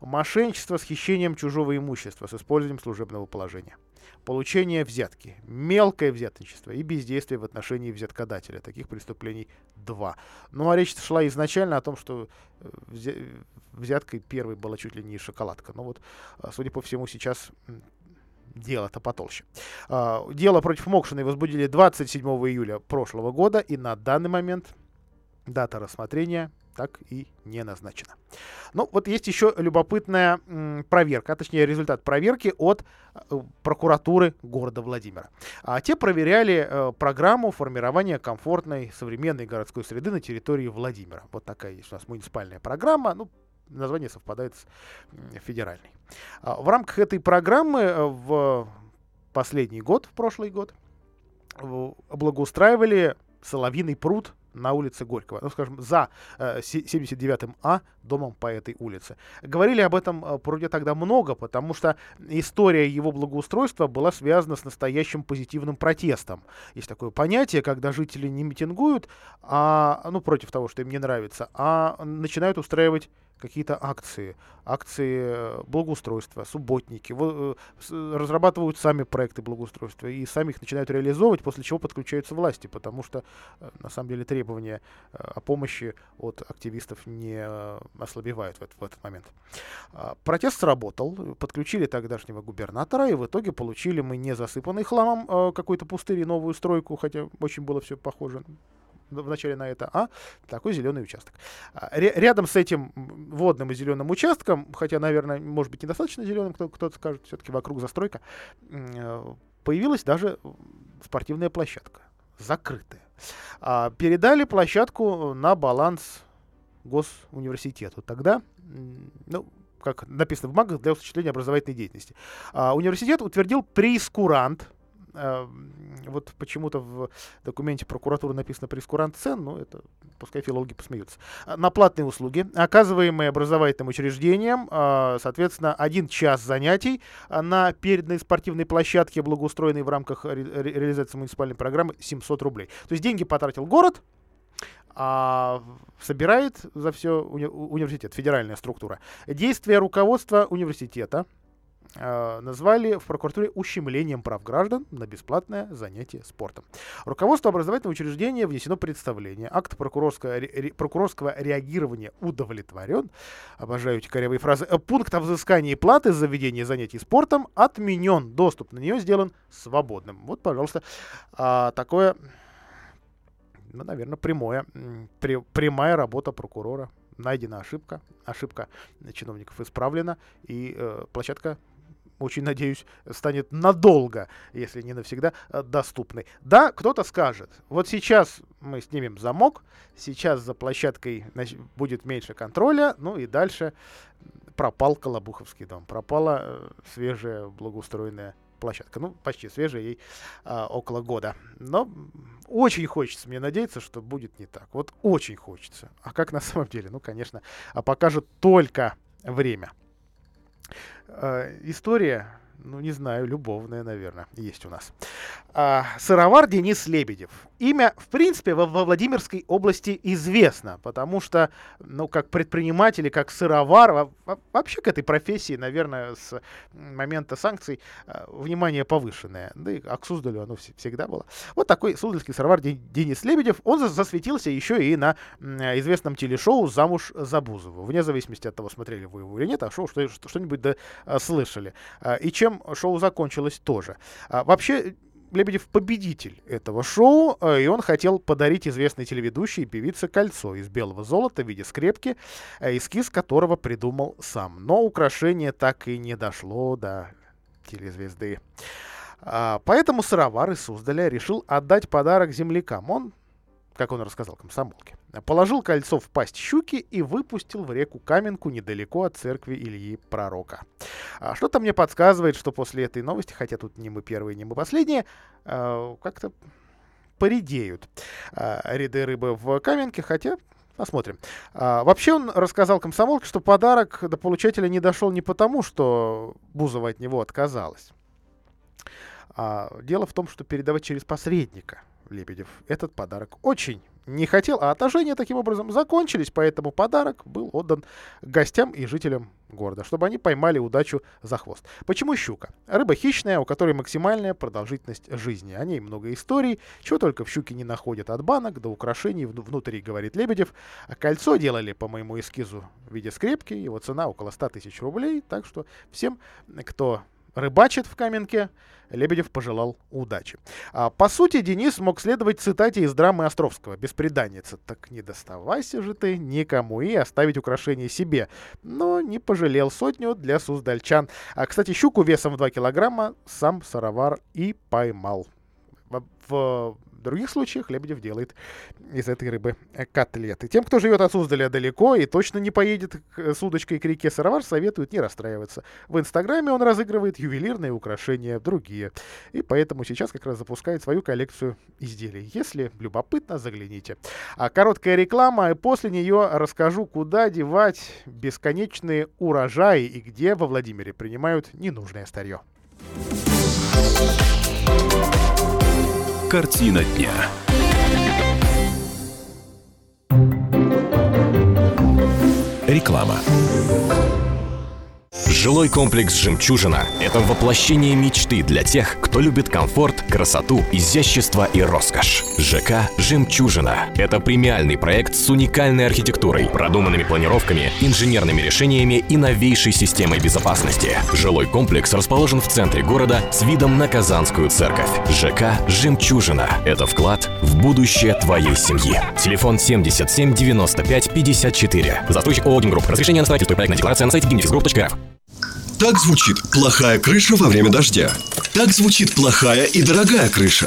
Мошенничество с хищением чужого имущества с использованием служебного положения, получение взятки, мелкое взяточничество и бездействие в отношении взяткодателя. Таких преступлений два. Ну а речь шла изначально о том, что взяткой первой была чуть ли не шоколадка. Но вот, судя по всему, сейчас дело-то потолще. Дело против Мокшиной возбудили двадцать седьмого июля прошлого года, и на данный момент дата рассмотрения так и не назначена. Ну, вот есть еще любопытная м, проверка, а точнее результат проверки от э, прокуратуры города Владимира. А те проверяли э, программу формирования комфортной современной городской среды на территории Владимира. Вот такая есть у нас муниципальная программа. Ну, название совпадает с федеральной. В рамках этой программы в последний год, в прошлый год, благоустраивали Соловьиный пруд на улице Горького, ну, скажем, за семьдесят девятым А домом по этой улице. Говорили об этом пруде тогда много, потому что история его благоустройства была связана с настоящим позитивным протестом. Есть такое понятие, когда жители не митингуют, а, ну, против того, что им не нравится, а начинают устраивать какие-то акции, акции благоустройства, субботники, разрабатывают сами проекты благоустройства и сами их начинают реализовывать, после чего подключаются власти, потому что, на самом деле, требования о помощи от активистов не ослабевают в этот момент. Протест сработал, подключили тогдашнего губернатора, и в итоге получили мы не засыпанный хламом какой-то пустырь и новую стройку, хотя очень было все похоже вначале на это, а такой зеленый участок. Рядом с этим водным и зеленым участком, хотя, наверное, может быть, недостаточно зеленым, кто-то скажет, все-таки вокруг застройка, появилась даже спортивная площадка, закрытая. Передали площадку на баланс госуниверситету. Тогда, ну, как написано в бумагах, для осуществления образовательной деятельности. Университет утвердил прейскурант. Вот почему-то в документе прокуратуры написано прейскурант цен, но это пускай филологи посмеются. На платные услуги, оказываемые образовательным учреждением, соответственно, один час занятий на переданной спортивной площадке, благоустроенной в рамках ре- ре- реализации муниципальной программы, семьсот рублей. То есть деньги потратил город, а собирает за все уни- университет, федеральная структура. Действия руководства университета назвали в прокуратуре ущемлением прав граждан на бесплатное занятие спортом. Руководство образовательного учреждения внесено представление. Акт прокурорского, ре, прокурорского реагирования удовлетворен. Обожаю эти корявые фразы. Пункт о взыскании платы за ведение занятий спортом отменен. Доступ на нее сделан свободным. Вот, пожалуйста, такое, ну, наверное, прямое, прямая работа прокурора. Найдена ошибка. Ошибка чиновников исправлена. И э, площадка, очень надеюсь, станет надолго, если не навсегда, доступной. Да, кто-то скажет, вот сейчас мы снимем замок, сейчас за площадкой будет меньше контроля, ну и дальше пропал Колобуховский дом, пропала свежая благоустроенная площадка. Ну, почти свежая, ей а, около года. Но очень хочется мне надеяться, что будет не так. Вот очень хочется. А как на самом деле? Ну, конечно, а покажет только время. Uh, история, ну не знаю, любовная, наверное, есть у нас. Uh, сыровар Денис Лебедев. Имя, в принципе, во, во Владимирской области известно, потому что, ну, как предприниматель и как сыровар, во, во, вообще к этой профессии, наверное, с момента санкций uh, внимание повышенное. Да и а к Суздалю оно вс- всегда было. Вот такой суздальский сыровар Ден- Денис Лебедев. Он за- засветился еще и на м- известном телешоу «Замуж за Бузову». Вне зависимости от того, смотрели вы его или нет, а шоу что- что- что-нибудь да, а, слышали. А, и чем шоу закончилось тоже. А, вообще, Лебедев победитель этого шоу, и он хотел подарить известной телеведущей и певице кольцо из белого золота в виде скрепки, эскиз которого придумал сам. Но украшение так и не дошло до телезвезды. А, поэтому сыровар из Суздаля решил отдать подарок землякам. Он, как он рассказал комсомолке, положил кольцо в пасть щуки и выпустил в реку Каменку недалеко от церкви Ильи Пророка. Что-то мне подсказывает, что после этой новости, хотя тут не мы первые, не мы последние, как-то поредеют ряды рыбы в Каменке, хотя... Посмотрим. А, вообще он рассказал комсомолке, что подарок до получателя не дошел не потому, что Бузова от него отказалась. А, дело в том, что передавать через посредника Лебедев этот подарок очень не хотел, а отношения таким образом закончились, поэтому подарок был отдан гостям и жителям города, чтобы они поймали удачу за хвост. Почему щука? Рыба хищная, у которой максимальная продолжительность жизни. О ней много историй, чего только в щуке не находят, от банок до украшений внутри, говорит Лебедев. Кольцо делали по моему эскизу в виде скрепки, его цена около сто тысяч рублей, так что всем, кто рыбачит в Каменке, Лебедев пожелал удачи. А, по сути, Денис мог следовать цитате из драмы Островского «Бесприданница». «Так не доставайся же ты никому» и оставить украшение себе. Но не пожалел сотню для суздальчан. А, кстати, щуку весом в два килограмма сам сыровар и поймал. В В других случаях Лебедев делает из этой рыбы котлеты. Тем, кто живет от Суздаля далеко и точно не поедет с удочкой к реке Сыровар, советуют не расстраиваться. В Инстаграме он разыгрывает ювелирные украшения, другие. И поэтому сейчас как раз запускает свою коллекцию изделий. Если любопытно, загляните. А короткая реклама, и после нее расскажу, куда девать бесконечные урожаи и где во Владимире принимают ненужное старье. Картина дня. Реклама. Жилой комплекс «Жемчужина» — это воплощение мечты для тех, кто любит комфорт, красоту, изящество и роскошь. ЖК «Жемчужина» — это премиальный проект с уникальной архитектурой, продуманными планировками, инженерными решениями и новейшей системой безопасности. Жилой комплекс расположен в центре города с видом на Казанскую церковь. ЖК «Жемчужина» — это вклад в будущее твоей семьи. Телефон семьдесят семь девяносто пять пятьдесят четыре. Застройщик ООО «Гимгрупп». Разрешение на строительство и проектная декларация на сайте гимдефис групп точка рф. Так звучит плохая крыша во время дождя. Так звучит плохая и дорогая крыша.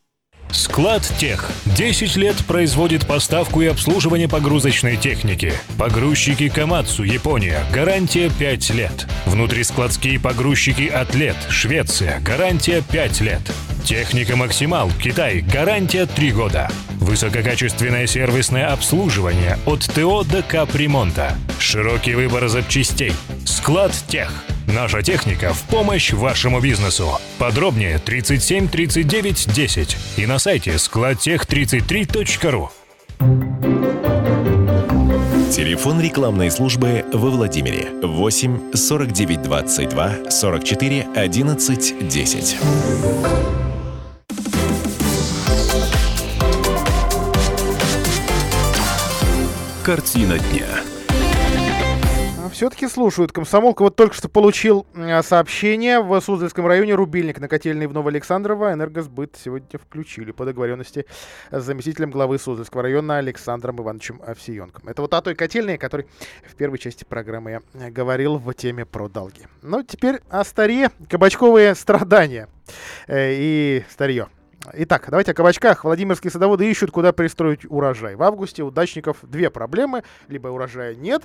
Склад Тех десять лет производит поставку и обслуживание погрузочной техники. Погрузчики Камацу, Япония. Гарантия пять лет. Внутрискладские погрузчики Атлет, Швеция. Гарантия пять лет. Техника Максимал, Китай. Гарантия три года. Высококачественное сервисное обслуживание от ТО до капремонта. Широкий выбор запчастей. Склад Тех. Наша техника в помощь вашему бизнесу. Подробнее тридцать семь тридцать девять десять и на сайте складтех тридцать три точка ру. Телефон рекламной службы во Владимире восемь сорок девять двадцать два сорок четыре одиннадцать десять. Картина дня. Все-таки слушают. Комсомолка вот только что получил сообщение. В Суздальском районе рубильник на котельной в Новоалександрово «Энергосбыт» сегодня включили по договоренности с заместителем главы Суздальского района Александром Ивановичем Овсиенком. Это вот о той котельной, о которой в первой части программы я говорил в теме про долги. Ну, теперь о старье. Кабачковые страдания и старье. Итак, давайте о кабачках. Владимирские садоводы ищут, куда пристроить урожай. В августе удачников две проблемы. Либо урожая нет,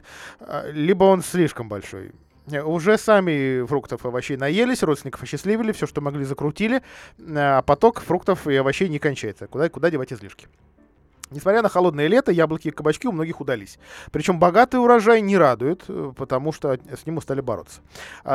либо он слишком большой. Уже сами фруктов и овощей наелись, родственников осчастливили, все, что могли, закрутили. А поток фруктов и овощей не кончается. Куда, куда девать излишки? Несмотря на холодное лето, яблоки и кабачки у многих удались. Причем богатый урожай не радует, потому что с ним стали бороться.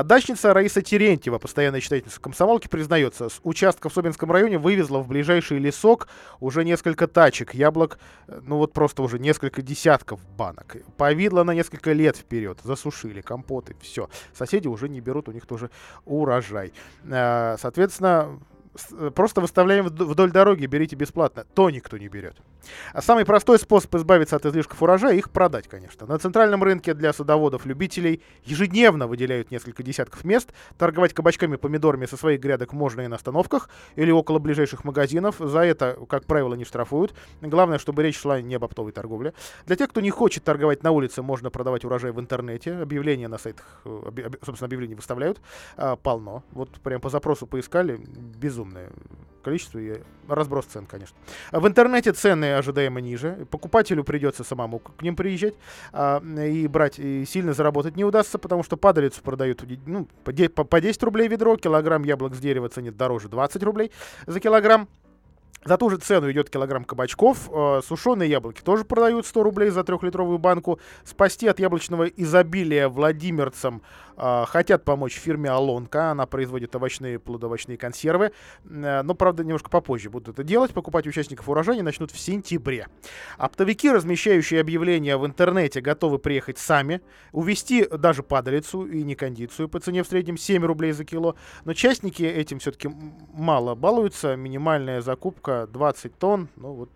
Дачница Раиса Терентьева, постоянная читательница «Комсомолки», признается, с участка в Собинском районе вывезла в ближайший лесок уже несколько тачек яблок, ну вот просто уже несколько десятков банок. Повидла на несколько лет вперед, засушили, компоты, все. Соседи уже не берут, у них тоже урожай. Соответственно... Просто выставляем вдоль дороги, берите бесплатно. То никто не берет. А самый простой способ избавиться от излишков урожая — их продать, конечно. На центральном рынке для садоводов-любителей ежедневно выделяют несколько десятков мест. Торговать кабачками и помидорами со своих грядок можно и на остановках, или около ближайших магазинов. За это, как правило, не штрафуют. Главное, чтобы речь шла не об оптовой торговле. Для тех, кто не хочет торговать на улице, можно продавать урожай в интернете. Объявления на сайтах, собственно, объявления выставляют. Полно. Вот прям по запросу поискали. Безумно. Безумное количество и разброс цен, конечно. В интернете цены ожидаемо ниже. Покупателю придется самому к ним приезжать а, и брать. И сильно заработать не удастся, потому что падалицу продают ну, по десять рублей ведро. Килограмм яблок с дерева ценят дороже двадцать рублей за килограмм. За ту же цену идет килограмм кабачков. Сушеные яблоки тоже продают сто рублей за трехлитровую банку. Спасти от яблочного изобилия владимирцам хотят помочь фирме «Алонка». Она производит овощные, плодовочные консервы. Но, правда, немножко попозже будут это делать. Покупать участников урожая начнут в сентябре. Оптовики, размещающие объявления в интернете, готовы приехать сами, увезти даже падалицу и некондицию по цене в среднем семь рублей за кило. Но частники этим все-таки мало балуются. Минимальная закупка двадцать тонн. Ну вот...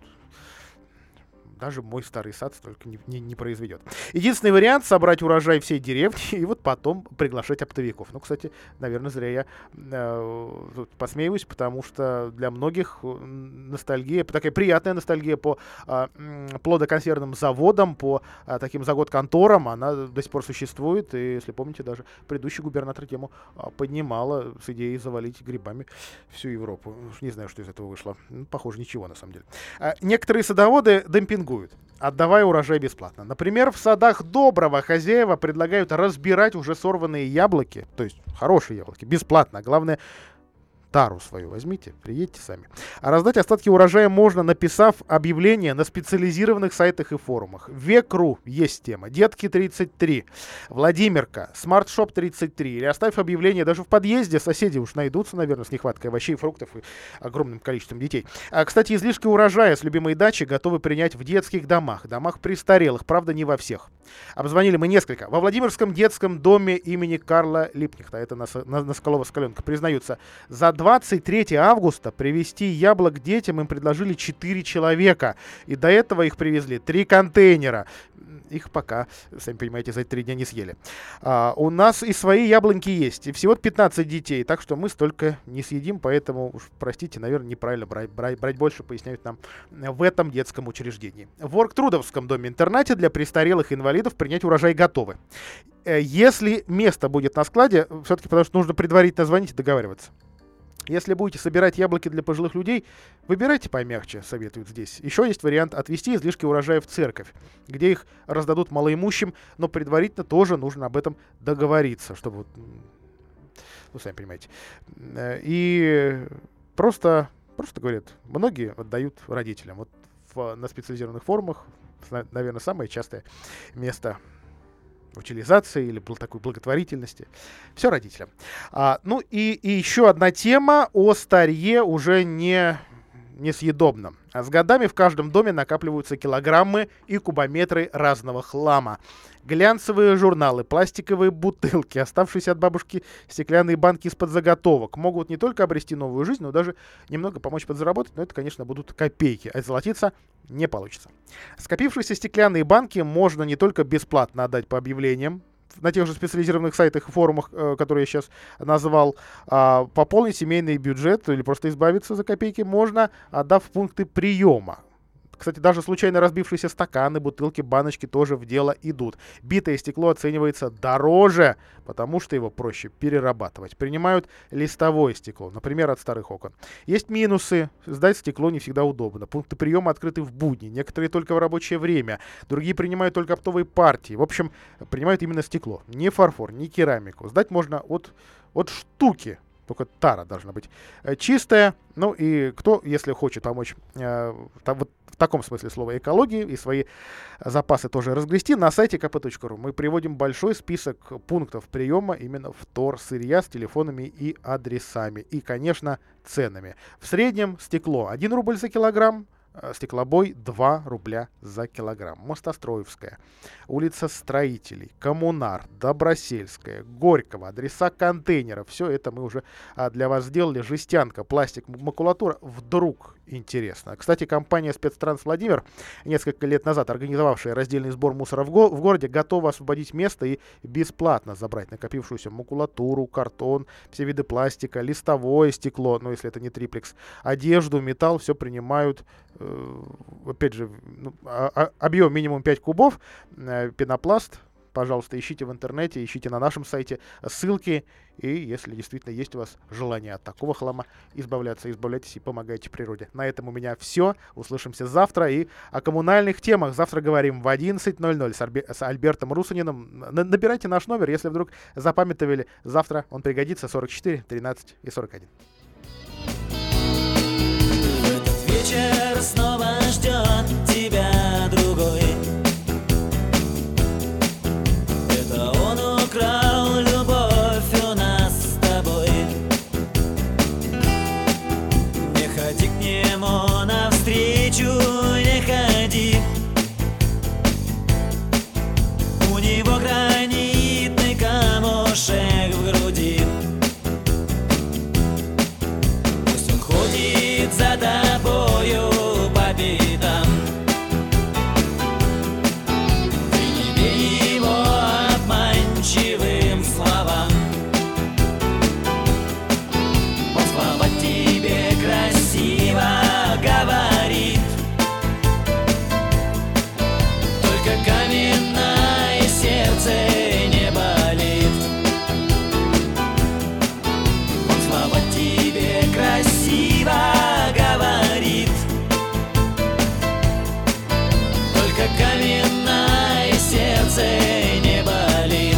Даже мой старый сад столько не, не, не произведет. Единственный вариант — собрать урожай всей деревни и вот потом приглашать оптовиков. Ну, кстати, наверное, зря я э, посмеиваюсь, потому что для многих ностальгия, такая приятная ностальгия по э, плодоконсервным заводам, по э, таким заготконторам, она до сих пор существует. И, если помните, даже предыдущий губернатор тему поднимала с идеей завалить грибами всю Европу. Не знаю, что из этого вышло. Ну, похоже, ничего, на самом деле. Э, некоторые садоводы демпинг отдавая урожай бесплатно. Например, в садах доброго хозяева предлагают разбирать уже сорванные яблоки, то есть хорошие яблоки, бесплатно. Главное, тару свою возьмите, приедьте сами. А раздать остатки урожая можно, написав объявление на специализированных сайтах и форумах. век точка ру есть тема. Детки тридцать три, Владимирка, Смартшоп тридцать три. Или оставь объявление даже в подъезде. Соседи уж найдутся, наверное, с нехваткой овощей, фруктов и огромным количеством детей. А, кстати, излишки урожая с любимой дачи готовы принять в детских домах. Домах престарелых, правда, не во всех. Обзвонили мы несколько. Во Владимирском детском доме имени Карла Липкнехта, это на, на, на Скалова-Скаленка, признаются, за двадцать третьего августа привезти яблок детям им предложили четыре человека. И до этого их привезли три контейнера. Их пока, сами понимаете, за эти три дня не съели. А, у нас и свои яблоньки есть. И всего пятнадцать детей. Так что мы столько не съедим. Поэтому, уж простите, наверное, неправильно брать, брать, брать больше, поясняют нам в этом детском учреждении. В Оргтрудовском доме-интернате для престарелых инвалидов принять урожай готовы. Если место будет на складе, все-таки потому что нужно предварительно звонить и договариваться. Если будете собирать яблоки для пожилых людей, выбирайте помягче, советуют здесь. Еще есть вариант отвезти излишки урожая в церковь, где их раздадут малоимущим, но предварительно тоже нужно об этом договориться, чтобы, ну, сами понимаете. И просто, просто говорят, многие отдают родителям. Вот в, на специализированных форумах, наверное, самое частое место утилизации или такой благотворительности. Все родителям. А, ну и, и еще одна тема о старье уже не несъедобном. А с годами в каждом доме накапливаются килограммы и кубометры разного хлама. Глянцевые журналы, пластиковые бутылки, оставшиеся от бабушки стеклянные банки из-под заготовок могут не только обрести новую жизнь, но даже немного помочь подзаработать, но это, конечно, будут копейки, а золотиться не получится. Скопившиеся стеклянные банки можно не только бесплатно отдать по объявлениям, на тех же специализированных сайтах и форумах, которые я сейчас назвал, пополнить семейный бюджет или просто избавиться за копейки можно, отдав в пункты приема. Кстати, даже случайно разбившиеся стаканы, бутылки, баночки тоже в дело идут. Битое стекло оценивается дороже, потому что его проще перерабатывать. Принимают листовое стекло, например, от старых окон. Есть минусы. Сдать стекло не всегда удобно. Пункты приема открыты в будни, некоторые только в рабочее время. Другие принимают только оптовые партии. В общем, принимают именно стекло. Не фарфор, не керамику. Сдать можно от, от штуки. Только тара должна быть чистая. Ну и кто, если хочет помочь э, там, вот в таком смысле слова экологии и свои запасы тоже разгрести, на сайте ка пэ точка ру мы приводим большой список пунктов приема именно вторсырья с телефонами и адресами. И, конечно, ценами. В среднем стекло один рубль за килограмм, стеклобой два рубля за килограмм. Мостостроевская, улица Строителей, Коммунар, Добросельская, Горького, адреса контейнеров. Все это мы уже для вас сделали. Жестянка, пластик, макулатура. Вдруг интересно. Кстати, компания «Спецтранс Владимир», несколько лет назад организовавшая раздельный сбор мусора в, го- в городе, готова освободить место и бесплатно забрать накопившуюся макулатуру, картон, все виды пластика, листовое стекло, ну если это не триплекс, одежду, металл, все принимают. Опять же, объем минимум пять кубов, пенопласт, пожалуйста, ищите в интернете, ищите на нашем сайте ссылки, и если действительно есть у вас желание от такого хлама избавляться, избавляйтесь и помогайте природе. На этом у меня все, услышимся завтра, и о коммунальных темах завтра говорим в одиннадцать ноль-ноль с, Арби- с Альбертом Русаниным. Набирайте наш номер, если вдруг запамятовали, завтра он пригодится, сорок четыре, тринадцать и сорок один. Вечер снова ждет тебя другой. Это он украл любовь. как каменное сердце не болит.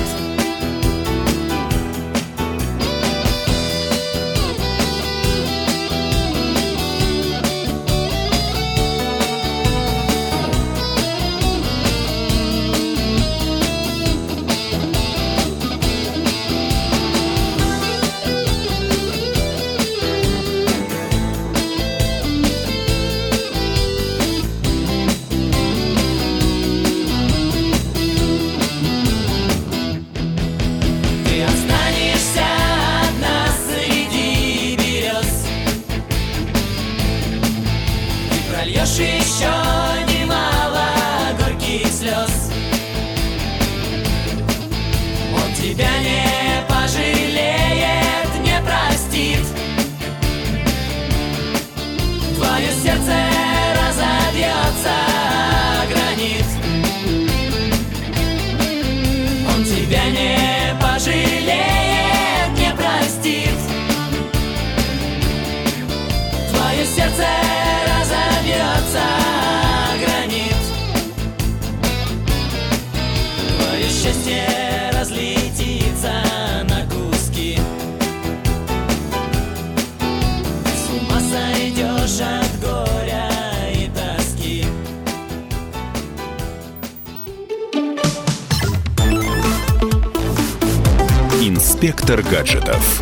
Спектр гаджетов.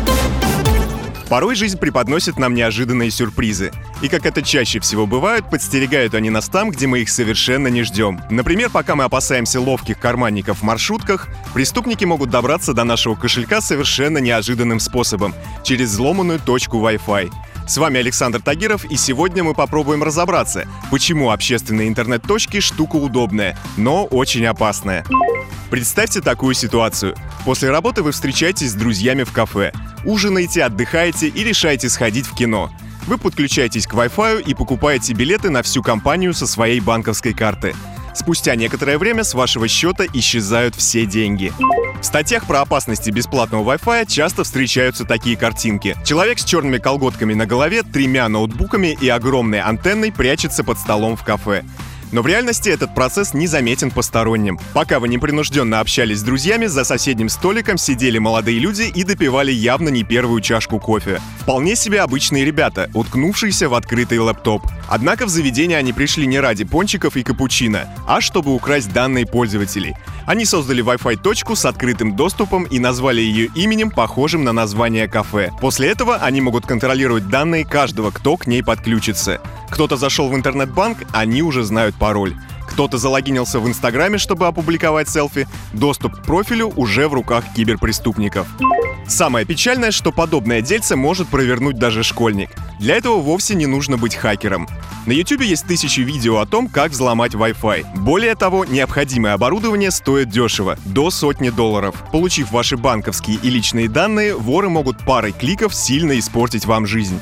Порой жизнь преподносит нам неожиданные сюрпризы. И как это чаще всего бывает, подстерегают они нас там, где мы их совершенно не ждем. Например, пока мы опасаемся ловких карманников в маршрутках, преступники могут добраться до нашего кошелька совершенно неожиданным способом — через взломанную точку Wi-Fi. С вами Александр Тагиров, и сегодня мы попробуем разобраться, почему общественные интернет-точки — штука удобная, но очень опасная. Представьте такую ситуацию. После работы вы встречаетесь с друзьями в кафе, ужинаете, отдыхаете и решаете сходить в кино. Вы подключаетесь к Wi-Fi и покупаете билеты на всю компанию со своей банковской карты. Спустя некоторое время с вашего счета исчезают все деньги. В статьях про опасности бесплатного Wi-Fi часто встречаются такие картинки. Человек с черными колготками на голове, тремя ноутбуками и огромной антенной прячется под столом в кафе. Но в реальности этот процесс не заметен посторонним. Пока вы непринужденно общались с друзьями, за соседним столиком сидели молодые люди и допивали явно не первую чашку кофе. Вполне себе обычные ребята, уткнувшиеся в открытый лэптоп. Однако в заведение они пришли не ради пончиков и капучино, а чтобы украсть данные пользователей. Они создали Wi-Fi-точку с открытым доступом и назвали ее именем, похожим на название кафе. После этого они могут контролировать данные каждого, кто к ней подключится. Кто-то зашел в интернет-банк, они уже знают пароль. Кто-то залогинился в Инстаграме, чтобы опубликовать селфи. Доступ к профилю уже в руках киберпреступников. Самое печальное, что подобное дельце может провернуть даже школьник. Для этого вовсе не нужно быть хакером. На YouTube есть тысячи видео о том, как взломать Wi-Fi. Более того, необходимое оборудование стоит дешево, до сотни долларов. Получив ваши банковские и личные данные, воры могут парой кликов сильно испортить вам жизнь.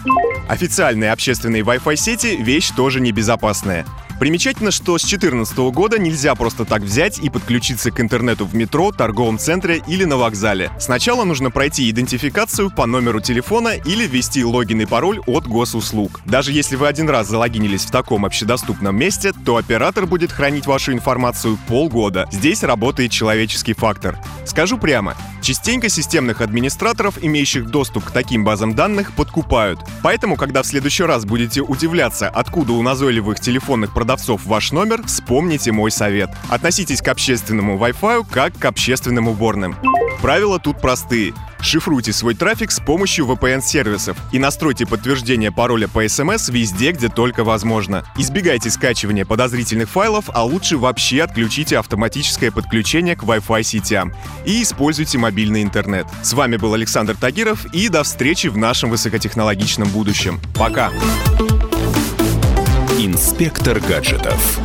Официальные общественные Wi-Fi сети — вещь тоже небезопасная. Примечательно, что с две тысячи четырнадцатого года нельзя просто так взять и подключиться к интернету в метро, торговом центре или на вокзале. Сначала нужно пройти идентификацию по номеру телефона или ввести логин и пароль от госуслуг. Даже если вы один раз залогинились в таком общедоступном месте, то оператор будет хранить вашу информацию полгода. Здесь работает человеческий фактор. Скажу прямо, частенько системных администраторов, имеющих доступ к таким базам данных, подкупают. Поэтому, когда в следующий раз будете удивляться, откуда у назойливых телефонных продавцов ваш номер, вспомните мой совет. Относитесь к общественному Wi-Fi как к общественным уборным. Правила тут простые. Шифруйте свой трафик с помощью ви пи эн-сервисов и настройте подтверждение пароля по эс эм эс везде, где только возможно. Избегайте скачивания подозрительных файлов, а лучше вообще отключите автоматическое подключение к Wi-Fi сетям и используйте мобильный интернет. С вами был Александр Тагиров, и до встречи в нашем высокотехнологичном будущем. Пока! Инспектор гаджетов.